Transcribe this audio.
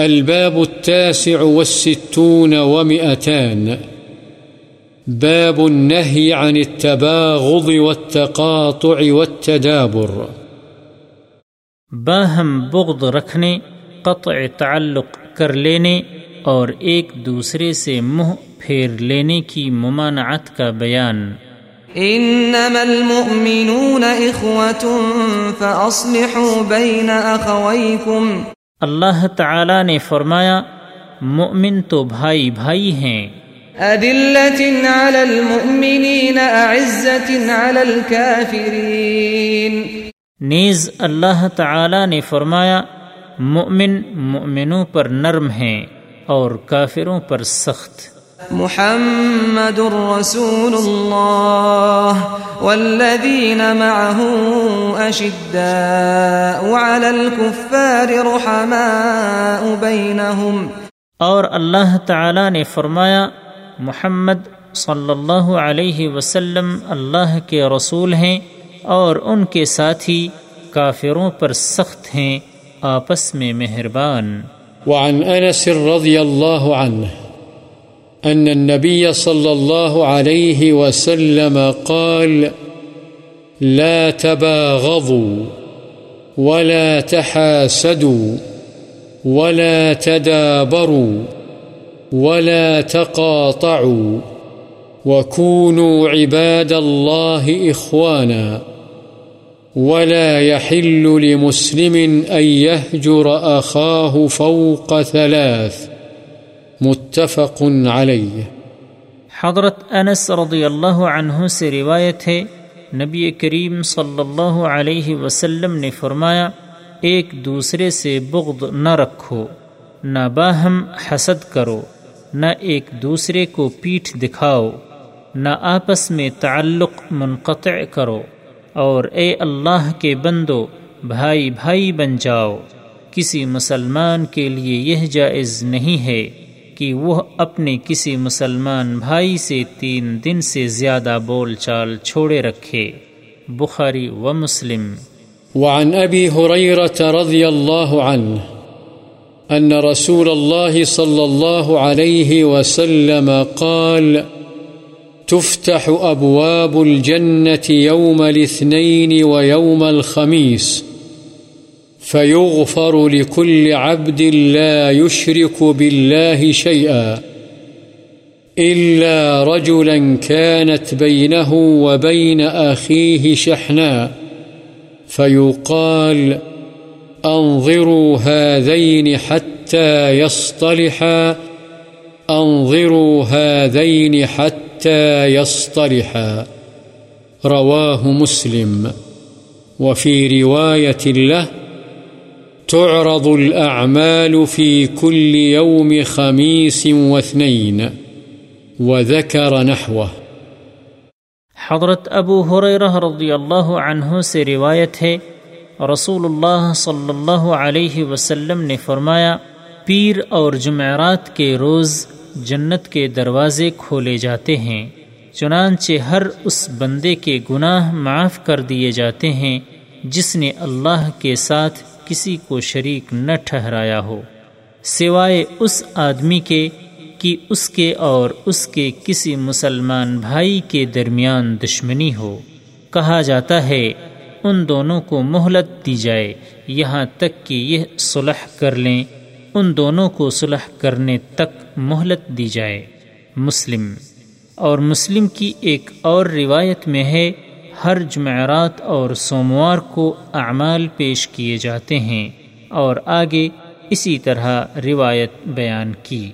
الباب التاسع والستون ومئتان باب النهي عن التباغض والتقاطع والتدابر باہم بغض رکھنے، قطع تعلق کر لینے اور ایک دوسرے سے منہ پھیر لینے کی ممانعت کا بیان۔ انما المؤمنون اخوۃ فاصلحوا بین اخویکم، اللہ تعالی نے فرمایا مومن تو بھائی بھائی ہیں۔ اذلۃ علی المؤمنین اعزۃ علی الکافرین، نیز اللہ تعالی نے فرمایا مؤمن مؤمنوں پر نرم ہیں اور کافروں پر سخت۔ محمد الرسول اللہ والذین معه اشداء علی الكفار رحماء بینہم، اور اللہ تعالی نے فرمایا محمد صلی اللہ علیہ وسلم اللہ کے رسول ہیں اور ان کے ساتھی کافروں پر سخت ہیں، آپس میں مہربان۔ وعن انس رضی اللہ عنہ أن النبي صلى الله عليه وسلم قال: لا تباغضوا ولا تحاسدوا ولا تدابروا ولا تقاطعوا وكونوا عباد الله إخوانا ولا يحل لمسلم أن يهجر أخاه فوق ثلاث، متفق علیہ۔ حضرت انس رضی اللہ عنہ سے روایت ہے نبی کریم صلی اللہ علیہ وسلم نے فرمایا ایک دوسرے سے بغض نہ رکھو، نہ باہم حسد کرو، نہ ایک دوسرے کو پیٹھ دکھاؤ، نہ آپس میں تعلق منقطع کرو، اور اے اللہ کے بندو بھائی بھائی بن جاؤ۔ کسی مسلمان کے لیے یہ جائز نہیں ہے کہ وہ اپنے کسی مسلمان بھائی سے 3 دن سے زیادہ بول چال چھوڑے رکھے، بخاری و مسلم۔ وعن ابی ہریرہ رضی اللہ عنہ ان رسول اللہ صلی اللہ علیہ وسلم قال: تفتح ابواب الجنة یوم الاثنین و یوم الخمیس فيغفر لكل عبد لا يشرك بالله شيئا إلا رجلا كانت بينه وبين أخيه شحناء فيقال: أنظروا هذين حتى يصطلحا، أنظروا هذين حتى يصطلحا، رواه مسلم، وفي رواية له: تعرض الأعمال في كل يوم خميس واثنين، وذكر نحوه۔ حضرت ابو ہریرہ رضی اللہ عنہ سے روایت ہے رسول اللہ صلی اللہ علیہ وسلم نے فرمایا پیر اور جمعرات کے روز جنت کے دروازے کھولے جاتے ہیں، چنانچہ ہر اس بندے کے گناہ معاف کر دیے جاتے ہیں جس نے اللہ کے ساتھ کسی کو شریک نہ ٹھہرایا ہو، سوائے اس آدمی کے کہ اس کے اور اس کے کسی مسلمان بھائی کے درمیان دشمنی ہو۔ کہا جاتا ہے ان دونوں کو مہلت دی جائے یہاں تک کہ یہ صلح کر لیں، ان دونوں کو صلح کرنے تک مہلت دی جائے، مسلم۔ اور مسلم کی ایک اور روایت میں ہے ہر جمعرات اور سوموار کو اعمال پیش کیے جاتے ہیں، اور آگے اسی طرح روایت بیان کی۔